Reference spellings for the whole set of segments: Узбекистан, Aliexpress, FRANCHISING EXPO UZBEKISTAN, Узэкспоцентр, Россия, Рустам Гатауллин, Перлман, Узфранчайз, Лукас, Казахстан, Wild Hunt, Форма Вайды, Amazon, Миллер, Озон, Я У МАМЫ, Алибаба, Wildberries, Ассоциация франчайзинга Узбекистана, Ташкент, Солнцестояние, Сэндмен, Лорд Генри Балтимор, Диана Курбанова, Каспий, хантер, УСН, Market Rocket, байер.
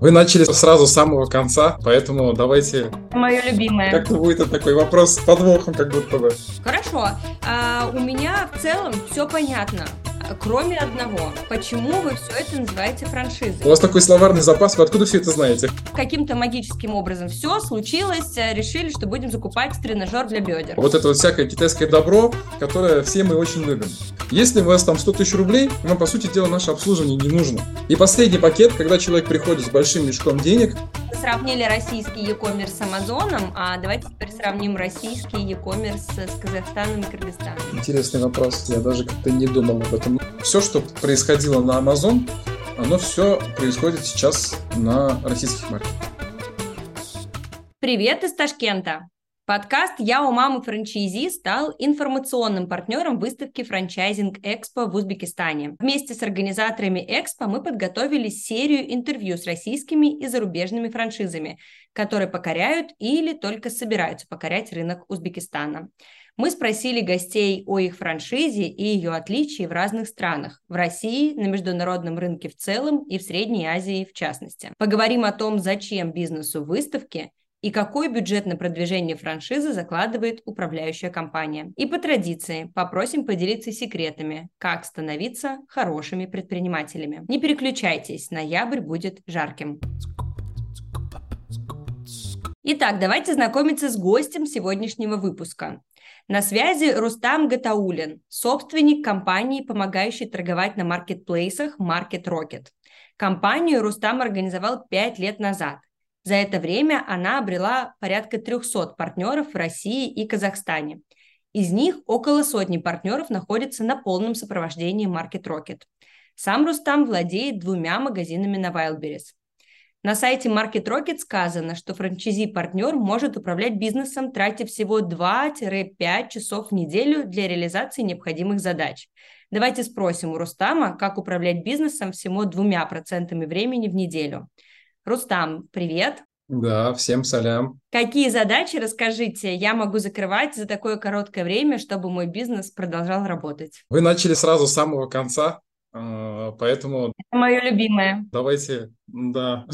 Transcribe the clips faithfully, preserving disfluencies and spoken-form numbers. Вы начали сразу с самого конца, поэтому давайте... Мое любимое. Как-то будет такой вопрос с подвохом, как будто бы. Хорошо. А, у меня в целом все понятно, кроме одного. Почему вы все это называете франшизой? У вас такой словарный запас, вы откуда все это знаете? Каким-то магическим образом все случилось, решили, что будем закупать тренажер для бедер. Вот это вот всякое китайское добро, которое все мы очень любим. Если у вас там сто тысяч рублей, нам, по сути дела, наше обслуживание не нужно. И последний пакет, когда человек приходит с большим мешком денег. Мы сравнили российский e-commerce с Амазоном, а давайте теперь сравним российский e-commerce с Казахстаном и Кыргызстаном. Интересный вопрос, я даже как-то не думал об этом. Все, что происходило на Amazon, оно все происходит сейчас на российских маркетах. Привет из Ташкента! Подкаст «Я у мамы франчайзи» стал информационным партнером выставки «Франчайзинг-Экспо» в Узбекистане. Вместе с организаторами Экспо мы подготовили серию интервью с российскими и зарубежными франшизами, которые покоряют или только собираются покорять рынок Узбекистана. Мы спросили гостей о их франшизе и ее отличии в разных странах – в России, на международном рынке в целом и в Средней Азии в частности. Поговорим о том, зачем бизнесу выставки, и какой бюджет на продвижение франшизы закладывает управляющая компания. И по традиции попросим поделиться секретами, как становиться хорошими предпринимателями. Не переключайтесь, ноябрь будет жарким. Итак, давайте знакомиться с гостем сегодняшнего выпуска. На связи Рустам Гатауллин, собственник компании, помогающей торговать на маркетплейсах Market Rocket. Компанию Рустам организовал пять лет назад. За это время она обрела порядка триста партнеров в России и Казахстане. Из них около сотни партнеров находятся на полном сопровождении Market Rocket. Сам Рустам владеет двумя магазинами на Wildberries. На сайте Market Rocket сказано, что франчайзи-партнер может управлять бизнесом, тратя всего два-пять часов в неделю для реализации необходимых задач. Давайте спросим у Рустама, как управлять бизнесом всего двумя процентами времени в неделю. Рустам, привет. Да, всем салям. Какие задачи, расскажите, я могу закрывать за такое короткое время, чтобы мой бизнес продолжал работать? Вы начали сразу с самого конца, поэтому... Это мое любимое. Давайте, да,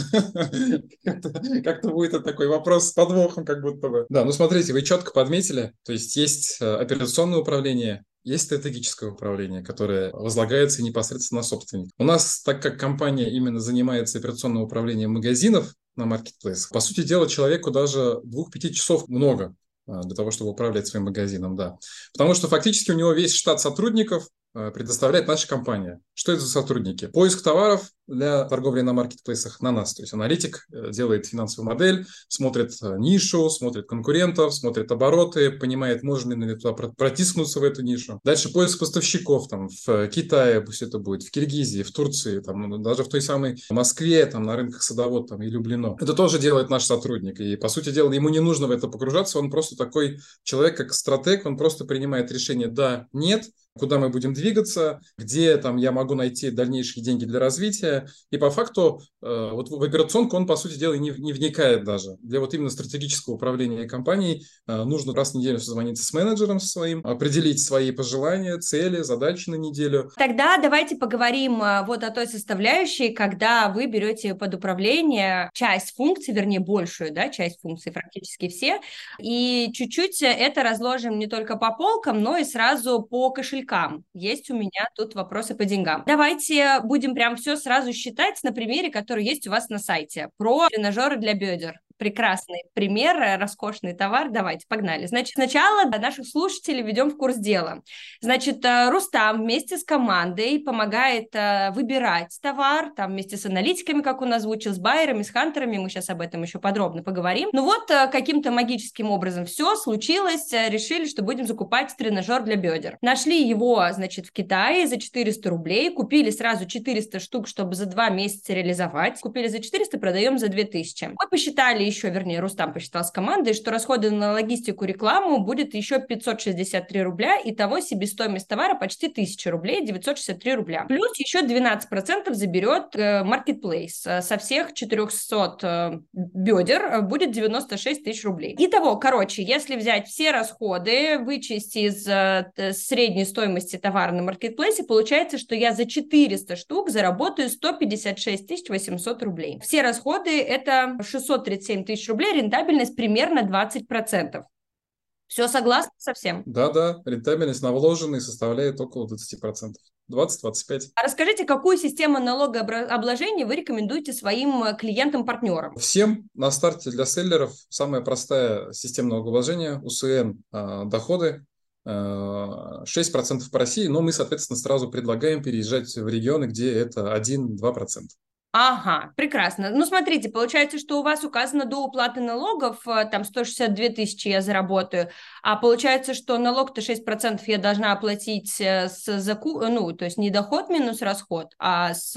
как-то будет такой вопрос с подвохом, как будто бы. Да, ну смотрите, вы четко подметили, то есть есть операционное управление, есть стратегическое управление, которое возлагается непосредственно на собственника. У нас, так как компания именно занимается операционным управлением магазинов на маркетплейсах, по сути дела, человеку даже двух-пяти часов много для того, чтобы управлять своим магазином, да. Потому что фактически у него весь штат сотрудников предоставляет наша компания. Что это за сотрудники? Поиск товаров для торговли на маркетплейсах на нас. То есть аналитик делает финансовую модель, смотрит нишу, смотрит конкурентов, смотрит обороты, понимает, можно ли туда протиснуться в эту нишу. Дальше поиск поставщиков там, в Китае, пусть это будет, в Киргизии, в Турции, там, даже в той самой Москве, там, на рынках Садовод там, и Люблино. Это тоже делает наш сотрудник. И, по сути дела, ему не нужно в это погружаться. Он просто такой человек, как стратег, он просто принимает решение «да», «нет», куда мы будем двигаться, где там я могу найти дальнейшие деньги для развития. И по факту э, вот в операционку он, по сути дела, не, не вникает даже. Для вот именно стратегического управления компанией э, нужно раз в неделю созвониться с менеджером своим, определить свои пожелания, цели, задачи на неделю. Тогда давайте поговорим вот о той составляющей, когда вы берете под управление часть функций, вернее, большую, да, часть функций, практически все, и чуть-чуть это разложим не только по полкам, но и сразу по кошелькам. Есть у меня тут вопросы по деньгам. Давайте будем прям все сразу считать на примере, который есть у вас на сайте. Про тренажеры для бедер. Прекрасный пример, роскошный товар. Давайте, погнали. Значит, сначала наших слушателей ведем в курс дела. Значит, Рустам вместе с командой помогает выбирать товар, там вместе с аналитиками, как он озвучил, с байерами, с хантерами. Мы сейчас об этом еще подробно поговорим. Ну вот, каким-то магическим образом все случилось. Решили, что будем закупать тренажер для бедер. Нашли его, значит, в Китае за четыреста рублей. Купили сразу четыреста штук, чтобы за два месяца реализовать. Купили за четыреста, продаем за две тысячи. Мы посчитали еще, вернее, Рустам посчитал с командой, что расходы на логистику, рекламу будет еще пятьсот шестьдесят три рубля, итого себестоимость товара почти тысяча рублей, девятьсот шестьдесят три рубля. Плюс еще двенадцать процентов заберет маркетплейс. Со всех четырехсот бедер будет девяносто шесть тысяч рублей. Итого, короче, если взять все расходы, вычесть из средней стоимости товара на маркетплейсе, получается, что я за четыреста штук заработаю сто пятьдесят шесть тысяч восемьсот рублей. Все расходы — это шестьсот тридцать семь тысяч рублей, рентабельность примерно двадцать процентов. Все согласны со всем? Да-да, рентабельность на вложенные составляет около двадцати процентов. двадцать-двадцать пять. А расскажите, какую систему налогообложения вы рекомендуете своим клиентам-партнерам? Всем на старте для селлеров самая простая система налогообложения – УСН, доходы. шесть процентов по России, но мы, соответственно, сразу предлагаем переезжать в регионы, где это один-два процента. Ага, прекрасно. Ну, смотрите, получается, что у вас указано до уплаты налогов, там, сто шестьдесят две тысячи я заработаю, а получается, что налог-то шесть процентов я должна оплатить с закупки, ну, то есть не доход минус расход, а с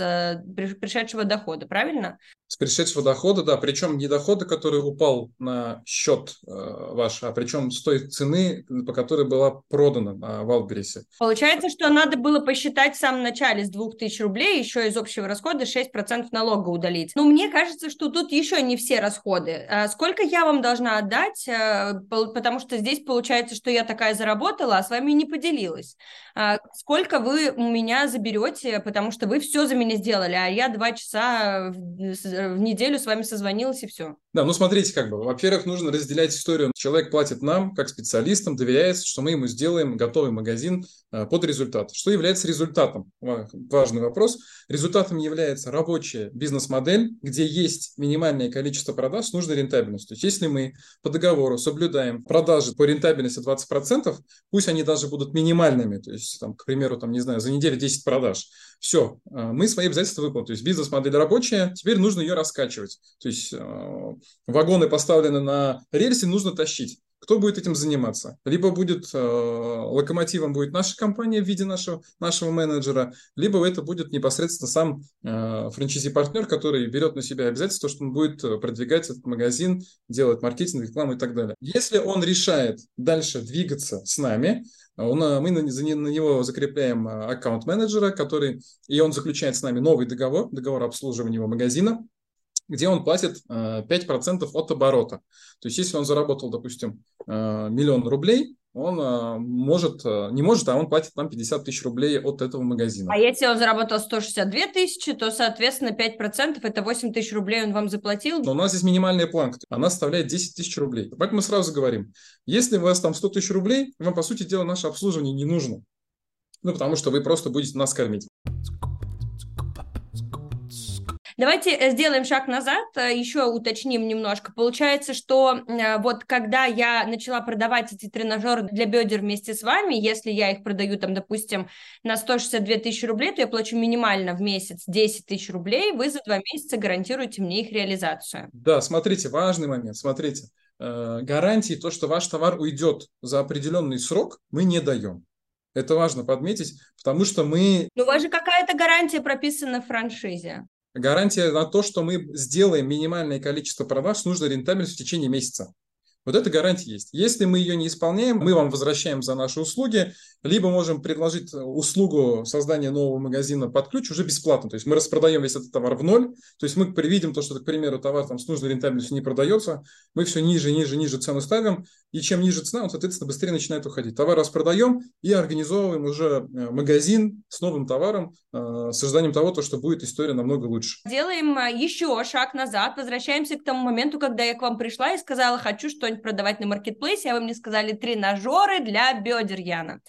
пришедшего дохода, правильно? С пришедшего дохода, да, причем не дохода, который упал на счет э, ваш, а причем с той цены, по которой была продана на Wildberries. Получается, что надо было посчитать в самом начале с двух тысяч рублей, еще из общего расхода шесть процентов налога удалить. Но мне кажется, что тут еще не все расходы. А сколько я вам должна отдать, а, по, потому что здесь получается, что я такая заработала, а с вами не поделилась. А сколько вы у меня заберете, потому что вы все за меня сделали, а я два часа... в неделю с вами созвонилась и все. Да, ну смотрите, как бы, во-первых, нужно разделять историю. Человек платит нам, как специалистам, доверяется, что мы ему сделаем готовый магазин э, под результат. Что является результатом? Важный вопрос. Результатом является рабочая бизнес-модель, где есть минимальное количество продаж с нужной рентабельностью. То есть если мы по договору соблюдаем продажи по рентабельности двадцать процентов, пусть они даже будут минимальными, то есть, там, к примеру, там, не знаю, за неделю десять продаж, все, э, мы свои обязательства выполним. То есть бизнес-модель рабочая, теперь нужно ее раскачивать. То есть э, вагоны поставлены на рельсы, нужно тащить. Кто будет этим заниматься? Либо будет э, локомотивом будет наша компания в виде нашего, нашего менеджера, либо это будет непосредственно сам э, франчайзи-партнер, который берет на себя обязательство, что он будет продвигать этот магазин, делать маркетинг, рекламу и так далее. Если он решает дальше двигаться с нами, он, мы на, на него закрепляем аккаунт-менеджера, который, и он заключает с нами новый договор, договор обслуживания его магазина, где он платит пять процентов от оборота. То есть, если он заработал, допустим, миллион рублей, он может, не может, а он платит нам пятьдесят тысяч рублей от этого магазина. А если он заработал сто шестьдесят две тысячи, то, соответственно, пять процентов – это восемь тысяч рублей он вам заплатил. Но у нас есть минимальная планка, она составляет десять тысяч рублей. Поэтому мы сразу говорим, если у вас там сто тысяч рублей, вам, по сути дела, наше обслуживание не нужно. Ну, потому что вы просто будете нас кормить. Давайте сделаем шаг назад, еще уточним немножко. Получается, что вот когда я начала продавать эти тренажеры для бедер вместе с вами, если я их продаю, там, допустим, на сто шестьдесят две тысячи рублей, то я плачу минимально в месяц десять тысяч рублей, вы за два месяца гарантируете мне их реализацию. Да, смотрите, важный момент, смотрите. Гарантии, то, что ваш товар уйдет за определенный срок, мы не даем. Это важно подметить, потому что мы... Ну, у вас же какая-то гарантия прописана в франшизе. Гарантия на то, что мы сделаем минимальное количество продаж с нужной рентабельностью в течение месяца. Вот эта гарантия есть. Если мы ее не исполняем, мы вам возвращаем за наши услуги, либо можем предложить услугу создания нового магазина под ключ уже бесплатно. То есть мы распродаем весь этот товар в ноль. То есть мы приведем то, что, к примеру, товар там с нужной рентабельностью не продается. Мы все ниже, ниже, ниже цену ставим. И чем ниже цена, он, соответственно, быстрее начинает уходить. Товар распродаем и организовываем уже магазин с новым товаром, с ожиданием того, то, что будет история намного лучше. Делаем еще шаг назад. Возвращаемся к тому моменту, когда я к вам пришла и сказала, хочу что-нибудь продавать на маркетплейсе, а вы мне сказали тренажеры для бедер, Яна.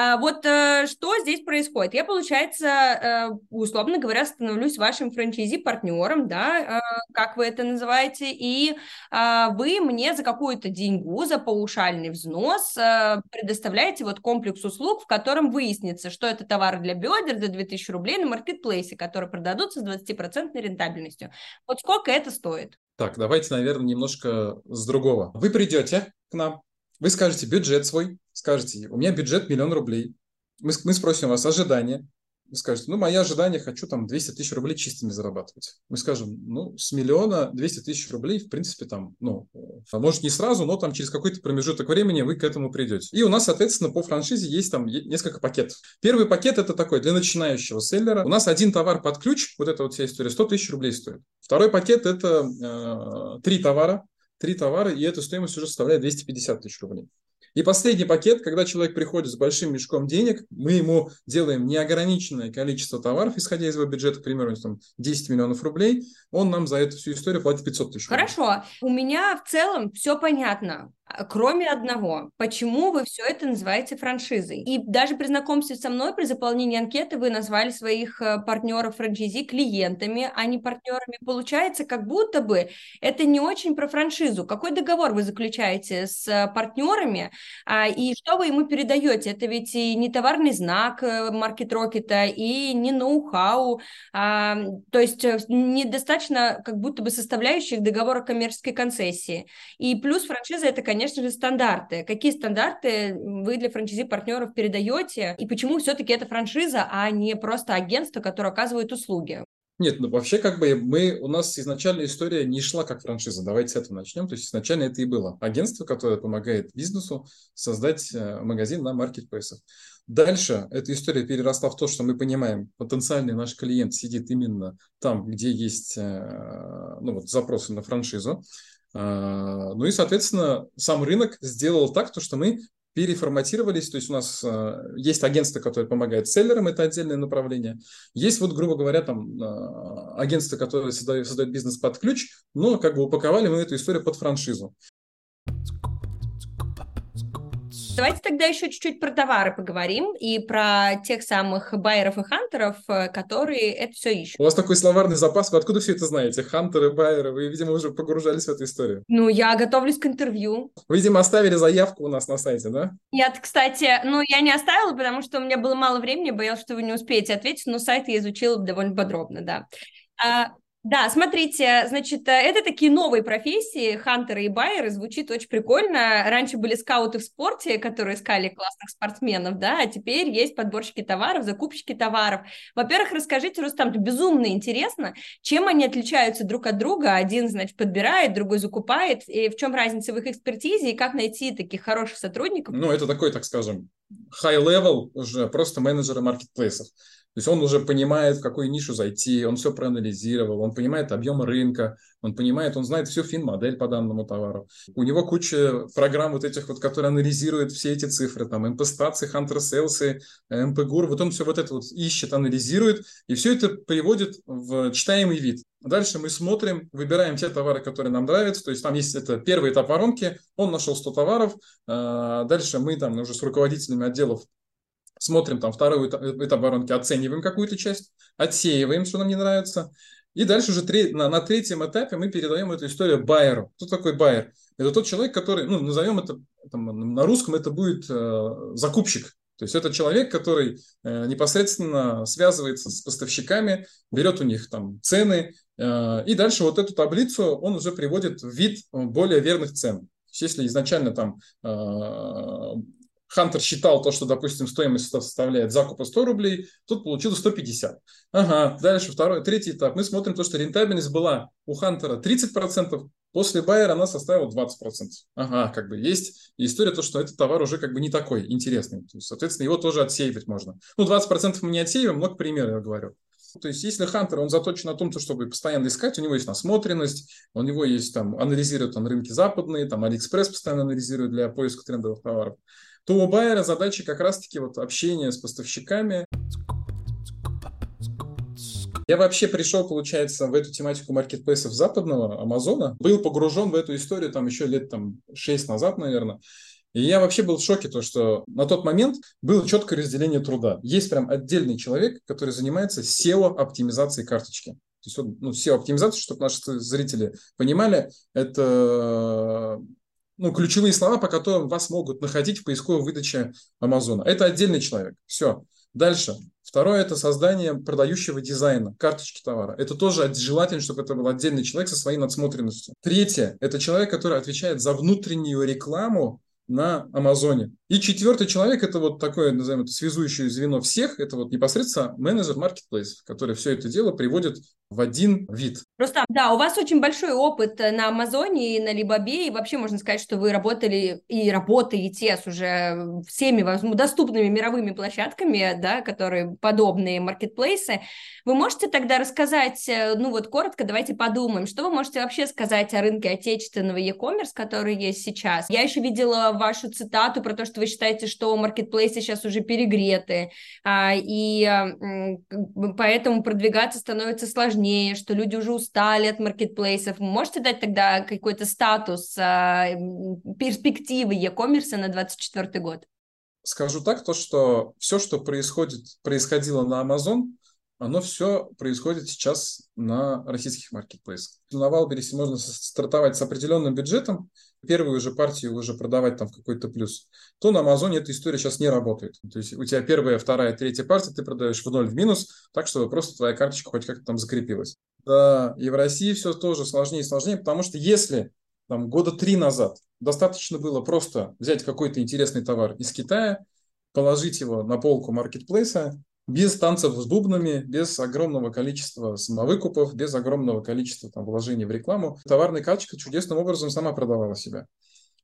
А вот а, что здесь происходит? Я, получается, а, условно говоря, становлюсь вашим франчайзи-партнером, да, а, как вы это называете, и а, вы мне за какую-то деньгу, за паушальный взнос а, предоставляете вот комплекс услуг, в котором выяснится, что это товары для бедер за две тысячи рублей на маркетплейсе, которые продадутся с двадцати процентов рентабельностью. Вот сколько это стоит? Так, давайте, наверное, немножко с другого. Вы придете к нам, вы скажете бюджет свой, скажете, у меня бюджет миллион рублей. Мы, мы спросим у вас ожидания. Вы скажете, ну, мои ожидания, хочу там двести тысяч рублей чистыми зарабатывать. Мы скажем, ну, с миллиона двести тысяч рублей, в принципе, там, ну, может, не сразу, но там через какой-то промежуток времени вы к этому придете. И у нас, соответственно, по франшизе есть там несколько пакетов. Первый пакет – это такой для начинающего селлера. У нас один товар под ключ, вот эта вот вся история, сто тысяч рублей стоит. Второй пакет – это э, три товара, три товара, и эта стоимость уже составляет двести пятьдесят тысяч рублей. И последний пакет, когда человек приходит с большим мешком денег, мы ему делаем неограниченное количество товаров, исходя из его бюджета, к примеру, там десять миллионов рублей, он нам за эту всю историю платит пятьсот тысяч рублей. Хорошо, у меня в целом все понятно, кроме одного. Почему вы все это называете франшизой? И даже при знакомстве со мной, при заполнении анкеты, вы назвали своих партнеров франшизи клиентами, а не партнерами. Получается, как будто бы это не очень про франшизу. Какой договор вы заключаете с партнерами и что вы ему передаете? Это ведь и не товарный знак Market Rocket, и не ноу-хау. То есть недостаточно как будто бы составляющих договора коммерческой концессии. И плюс франшиза – это, конечно, Конечно же, стандарты. Какие стандарты вы для франчайзи-партнеров передаете? И почему все-таки это франшиза, а не просто агентство, которое оказывает услуги? Нет, ну вообще как бы мы, у нас изначально история не шла как франшиза. Давайте с этого начнем. То есть изначально это и было агентство, которое помогает бизнесу создать магазин на маркетплейсах. Дальше эта история переросла в то, что мы понимаем, потенциальный наш клиент сидит именно там, где есть, ну, вот, запросы на франшизу. Ну и, соответственно, сам рынок сделал так, то, что мы переформатировались, то есть у нас есть агентство, которое помогает селлерам, это отдельное направление, есть вот, грубо говоря, там агентство, которое создает, создает бизнес под ключ, но как бы упаковали мы эту историю под франшизу. Давайте тогда еще чуть-чуть про товары поговорим и про тех самых байеров и хантеров, которые это все ищут. У вас такой словарный запас, вы откуда все это знаете? Хантеры, байеры, вы, видимо, уже погружались в эту историю. Ну, я готовлюсь к интервью. Вы, видимо, оставили заявку у нас на сайте, да? Я, кстати, ну, я не оставила, потому что у меня было мало времени, боялась, что вы не успеете ответить, но сайт я изучила довольно подробно, да. А... Да, смотрите, значит, это такие новые профессии, хантеры и байеры, звучит очень прикольно. Раньше были скауты в спорте, которые искали классных спортсменов, да, а теперь есть подборщики товаров, закупщики товаров. Во-первых, расскажите, Рустам, безумно интересно, чем они отличаются друг от друга, один, значит, подбирает, другой закупает, и в чем разница в их экспертизе, и как найти таких хороших сотрудников? Ну, это такой, так скажем, high-level уже просто менеджеры маркетплейсов. То есть он уже понимает, в какую нишу зайти, он все проанализировал, он понимает объем рынка, он понимает, он знает всю фин-модель по данному товару. У него куча программ вот этих вот, которые анализируют все эти цифры, там, МП-стации, хантер-селсы, МП-гур, вот он все вот это вот ищет, анализирует, и все это приводит в читаемый вид. Дальше мы смотрим, выбираем те товары, которые нам нравятся, то есть там есть это первый этап воронки, он нашел сто товаров, дальше мы там уже с руководителями отделов смотрим там второй этап воронки, оцениваем какую-то часть, отсеиваем, что нам не нравится. И дальше уже треть, на, на третьем этапе мы передаем эту историю байеру. Кто такой байер? Это тот человек, который, ну, назовем это, там, на русском это будет э, закупщик. То есть это человек, который э, непосредственно связывается с поставщиками, берет у них там цены, э, и дальше вот эту таблицу он уже приводит в вид более верных цен. То есть если изначально там... Э, Хантер считал то, что, допустим, стоимость составляет закупа сто рублей, тут получилось сто пятьдесят. Ага, дальше второй, третий этап. Мы смотрим то, что рентабельность была у Хантера тридцать процентов, после байера она составила двадцать процентов. Ага, как бы есть история то, что этот товар уже как бы не такой интересный. То есть, соответственно, его тоже отсеивать можно. Ну, двадцать процентов мы не отсеиваем, но, к примеру, я говорю. То есть, если хантер, он заточен на том, чтобы постоянно искать, у него есть насмотренность, у него есть там, анализирует он рынки западные, там, Алиэкспресс постоянно анализирует для поиска трендовых товаров, то у байера задача как раз-таки вот общение с поставщиками. Я вообще пришел, получается, в эту тематику маркетплейсов западного, Амазона, был погружен в эту историю там еще лет там, шесть назад, наверное. И я вообще был в шоке, то, что на тот момент было четкое разделение труда. Есть прям отдельный человек, который занимается сео-оптимизацией карточки. То есть он, ну, сео-оптимизация, чтобы наши зрители понимали, это... Ну, ключевые слова, по которым вас могут находить в поисковой выдаче Амазона. Это отдельный человек. Все. Дальше. Второе – это создание продающего дизайна, карточки товара. Это тоже желательно, чтобы это был отдельный человек со своей надсмотренностью. Третье – это человек, который отвечает за внутреннюю рекламу на Амазоне. И четвертый человек – это вот такое, назовем это, связующее звено всех. Это вот непосредственно менеджер маркетплейсов, который все это дело приводит в один вид. Рустам, да, у вас очень большой опыт на Амазоне и на Либабе. И вообще можно сказать, что вы работали и работаете с уже всеми доступными мировыми площадками, да, которые подобные маркетплейсы. Вы можете тогда рассказать, ну вот коротко, давайте подумаем, что вы можете вообще сказать о рынке отечественного e-commerce, который есть сейчас? Я еще видела вашу цитату про то, что вы считаете, что маркетплейсы сейчас уже перегреты, и поэтому продвигаться становится сложнее, что люди уже устали от маркетплейсов. Можете дать тогда какой-то статус, перспективы e-commerce на двадцать четвёртый год? Скажу так, то, что все, что происходит, происходило на Amazon, оно все происходит сейчас на российских маркетплейсах. На Wildberries можно стартовать с определенным бюджетом, первую же партию уже продавать там в какой-то плюс, то на Амазоне эта история сейчас не работает. То есть у тебя первая, вторая, третья партия, ты продаешь в ноль, в минус, так что просто твоя карточка хоть как-то там закрепилась. Да, и в России все тоже сложнее и сложнее, потому что если там года три назад достаточно было просто взять какой-то интересный товар из Китая, положить его на полку маркетплейса, без танцев с бубнами, без огромного количества самовыкупов, без огромного количества там, вложений в рекламу. Товарная карточка чудесным образом сама продавала себя.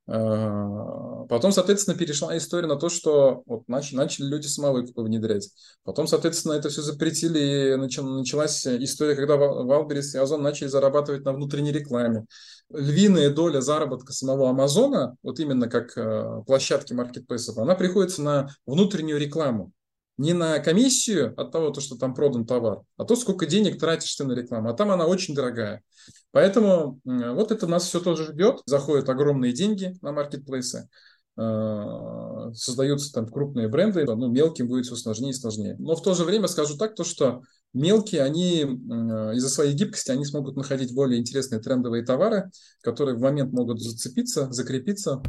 Потом, соответственно, перешла история на то, что вот, начали, начали люди самовыкупы внедрять. Потом, соответственно, это все запретили, и началась история, когда Wildberries и Озон начали зарабатывать на внутренней рекламе. Львиная доля заработка самого Амазона, вот именно как площадки маркетплейсов, она приходится на внутреннюю рекламу. Не на комиссию от того, что там продан товар, а то, сколько денег тратишь ты на рекламу. А там она очень дорогая. Поэтому вот это нас все тоже ждет. Заходят огромные деньги на маркетплейсы. Создаются там крупные бренды. Ну, мелким будет все сложнее и сложнее. Но в то же время скажу так, то, что мелкие, они из-за своей гибкости, они смогут находить более интересные трендовые товары, которые в момент могут зацепиться, закрепиться.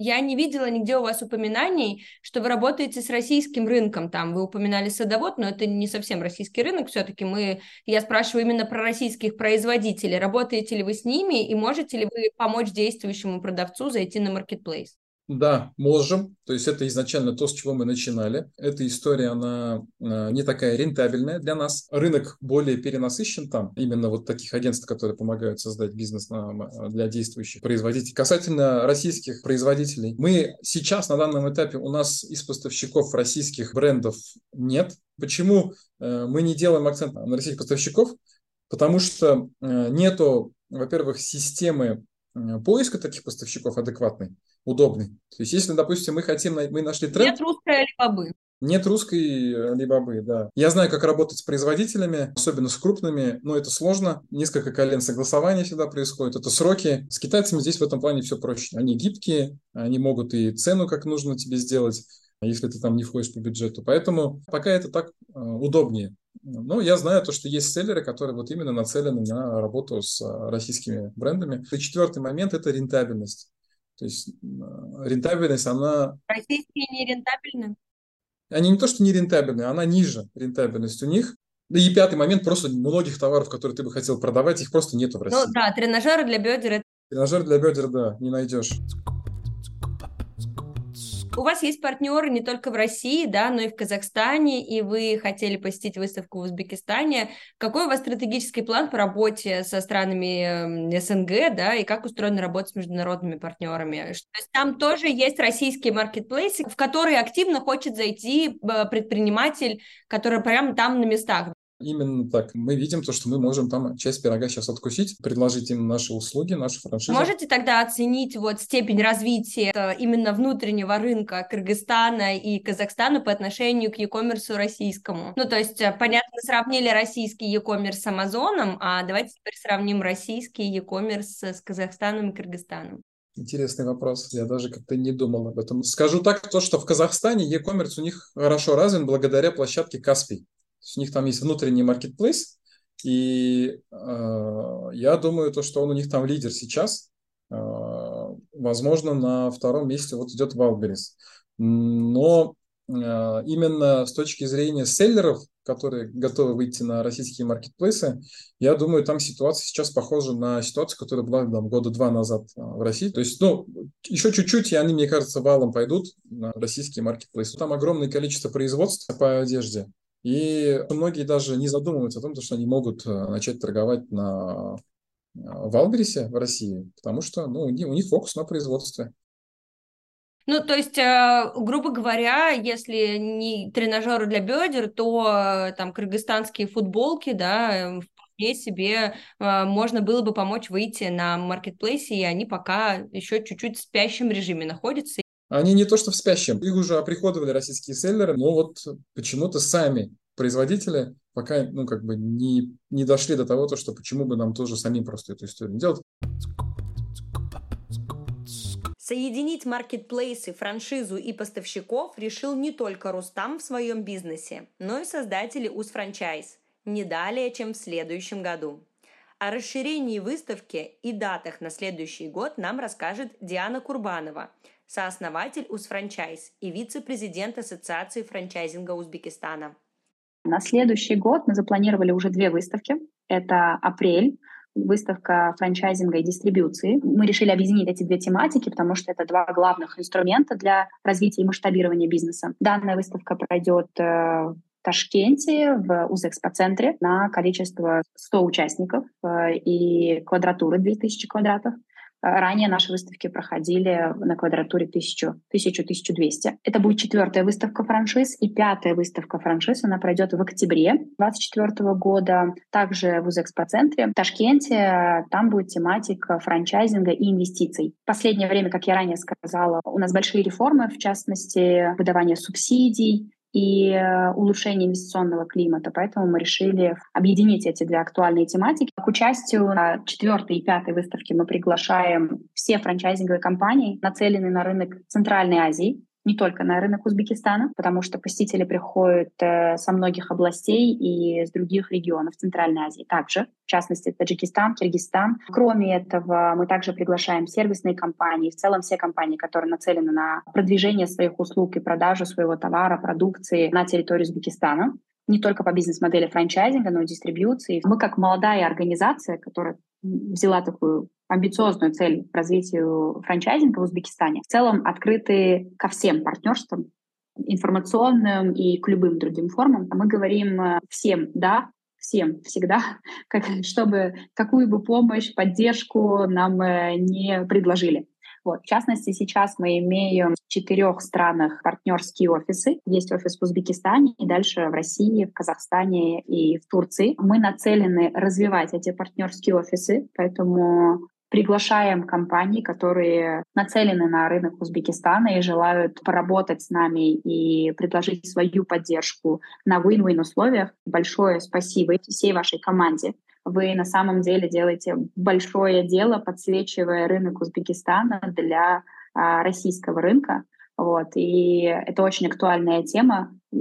Я не видела нигде у вас упоминаний, что вы работаете с российским рынком. Там вы упоминали садовод, но это не совсем российский рынок. Все-таки мы, я спрашиваю именно про российских производителей. Работаете ли вы с ними и можете ли вы помочь действующему продавцу зайти на маркетплейс? Да, можем. То есть это изначально то, с чего мы начинали. Эта история, она не такая рентабельная для нас. Рынок более перенасыщен там. Именно вот таких агентств, которые помогают создать бизнес для действующих производителей. Касательно российских производителей. Мы сейчас на данном этапе, у нас из поставщиков российских брендов нет. Почему мы не делаем акцент на российских поставщиков? Потому что нету, во-первых, системы поиска таких поставщиков адекватной, удобный. То есть, если, допустим, мы хотим, мы нашли тренд... Нет русской Алибабы. Нет русской Алибабы, да. Я знаю, как работать с производителями, особенно с крупными, но это сложно. Несколько колен согласования всегда происходит. Это сроки. С китайцами здесь в этом плане все проще. Они гибкие, они могут и цену как нужно тебе сделать, если ты там не входишь по бюджету. Поэтому пока это так удобнее. Но я знаю то, что есть селлеры, которые вот именно нацелены на работу с российскими брендами. И четвертый момент – это рентабельность. То есть рентабельность, она... Российские не рентабельны? Они не то, что не рентабельны, она ниже рентабельность у них. И пятый момент, просто многих товаров, которые ты бы хотел продавать, их просто нету в России. Ну да, тренажеры для бедер. Тренажеры для бедер, да, не найдешь. У вас есть партнеры не только в России, да, но и в Казахстане, и вы хотели посетить выставку в Узбекистане. Какой у вас стратегический план по работе со странами СНГ, да, и как устроена работа с международными партнерами? То есть там тоже есть российские маркетплейсы, в которые активно хочет зайти предприниматель, который прямо там на местах. Именно так. Мы видим то, что мы можем там часть пирога сейчас откусить, предложить им наши услуги, нашу франшизу. Можете тогда оценить вот степень развития именно внутреннего рынка Кыргызстана и Казахстана по отношению к e-commerce российскому? Ну, то есть, понятно, сравнили российский e-commerce с Амазоном, а давайте теперь сравним российский e-commerce с Казахстаном и Кыргызстаном. Интересный вопрос. Я даже как-то не думал об этом. Скажу так, то, что в Казахстане e-commerce у них хорошо развит благодаря площадке Каспий. У них там есть внутренний маркетплейс, и э, я думаю, то, что он у них там лидер сейчас. Э, возможно, на втором месте вот идет Wildberries. Но именно с точки зрения селлеров, которые готовы выйти на российские маркетплейсы, я думаю, там ситуация сейчас похожа на ситуацию, которая была там, года два назад в России. То есть, ну, еще чуть-чуть, и они, мне кажется, валом пойдут на российские маркетплейсы. Там огромное количество производств по одежде. И многие даже не задумываются о том, что они могут начать торговать на Wildberries в России, потому что ну, у них фокус на производстве. Ну, то есть, грубо говоря, если не тренажеры для бедер, то там кыргызстанские футболки, да, вполне себе можно было бы помочь выйти на маркетплейсе, и они пока еще чуть-чуть в спящем режиме находятся. Они не то что в спящем, их уже оприходовали российские селлеры, но вот почему-то сами производители пока ну, как бы не, не дошли до того, что почему бы нам тоже самим просто эту историю не делать. Соединить маркетплейсы, франшизу и поставщиков решил не только Рустам в своем бизнесе, но и создатели Узфранчайз, не далее, чем в следующем году. О расширении выставки и датах на следующий год нам расскажет Диана Курбанова, сооснователь Узфранчайз и вице-президент Ассоциации франчайзинга Узбекистана. На следующий год мы запланировали уже две выставки. Это апрель. Выставка франчайзинга и дистрибьюции. Мы решили объединить эти две тематики, потому что это два главных инструмента для развития и масштабирования бизнеса. Данная выставка пройдет в Ташкенте, в Узэкспоцентре, на количество сто участников и квадратуры две тысячи квадратов. Ранее наши выставки проходили на квадратуре тысяча - тысяча двести. Это будет четвертая выставка франшиз и пятая выставка франшиз. Она пройдет в октябре две тысячи двадцать четвёртого года. Также в Узэкспоцентре. В Ташкенте там будет тематика франчайзинга и инвестиций. В последнее время, как я ранее сказала, у нас большие реформы, в частности, выдавание субсидий и улучшение инвестиционного климата. Поэтому мы решили объединить эти две актуальные тематики. К участию на четвертой и пятой выставке мы приглашаем все франчайзинговые компании, нацеленные на рынок Центральной Азии, не только на рынок Узбекистана, потому что посетители приходят со многих областей и из других регионов Центральной Азии также, в частности, Таджикистан, Киргизстан. Кроме этого, мы также приглашаем сервисные компании, в целом все компании, которые нацелены на продвижение своих услуг и продажу своего товара, продукции на территории Узбекистана, не только по бизнес-модели франчайзинга, но и дистрибьюции. Мы, как молодая организация, которая взяла такую амбициозную цель в развитии франчайзинга в Узбекистане, в целом открыты ко всем партнерствам, информационным и к любым другим формам. Мы говорим всем «да», всем всегда, как, чтобы какую бы помощь, поддержку нам не предложили. Вот. В частности, сейчас мы имеем в четырех странах партнерские офисы. Есть офис в Узбекистане, и дальше в России, в Казахстане и в Турции. Мы нацелены развивать эти партнерские офисы, поэтому приглашаем компании, которые нацелены на рынок Узбекистана и желают поработать с нами и предложить свою поддержку на win-win условиях. Большое спасибо всей вашей команде. Вы на самом деле делаете большое дело, подсвечивая рынок Узбекистана для а, российского рынка. Вот. И это очень актуальная тема. И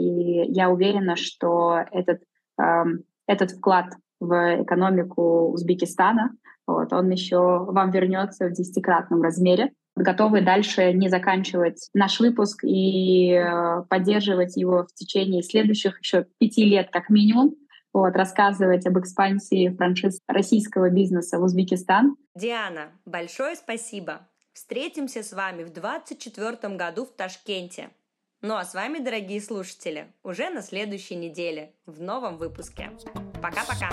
я уверена, что этот, э, этот вклад в экономику Узбекистана, вот, он еще вам вернется в десятикратном размере. Готовы дальше не заканчивать наш выпуск и э, поддерживать его в течение следующих еще пяти лет как минимум. Вот, рассказывать об экспансии франшиз российского бизнеса в Узбекистан. Диана, большое спасибо. Встретимся с вами в двадцать четвёртом году в Ташкенте. Ну а с вами, дорогие слушатели, уже на следующей неделе в новом выпуске. Пока-пока!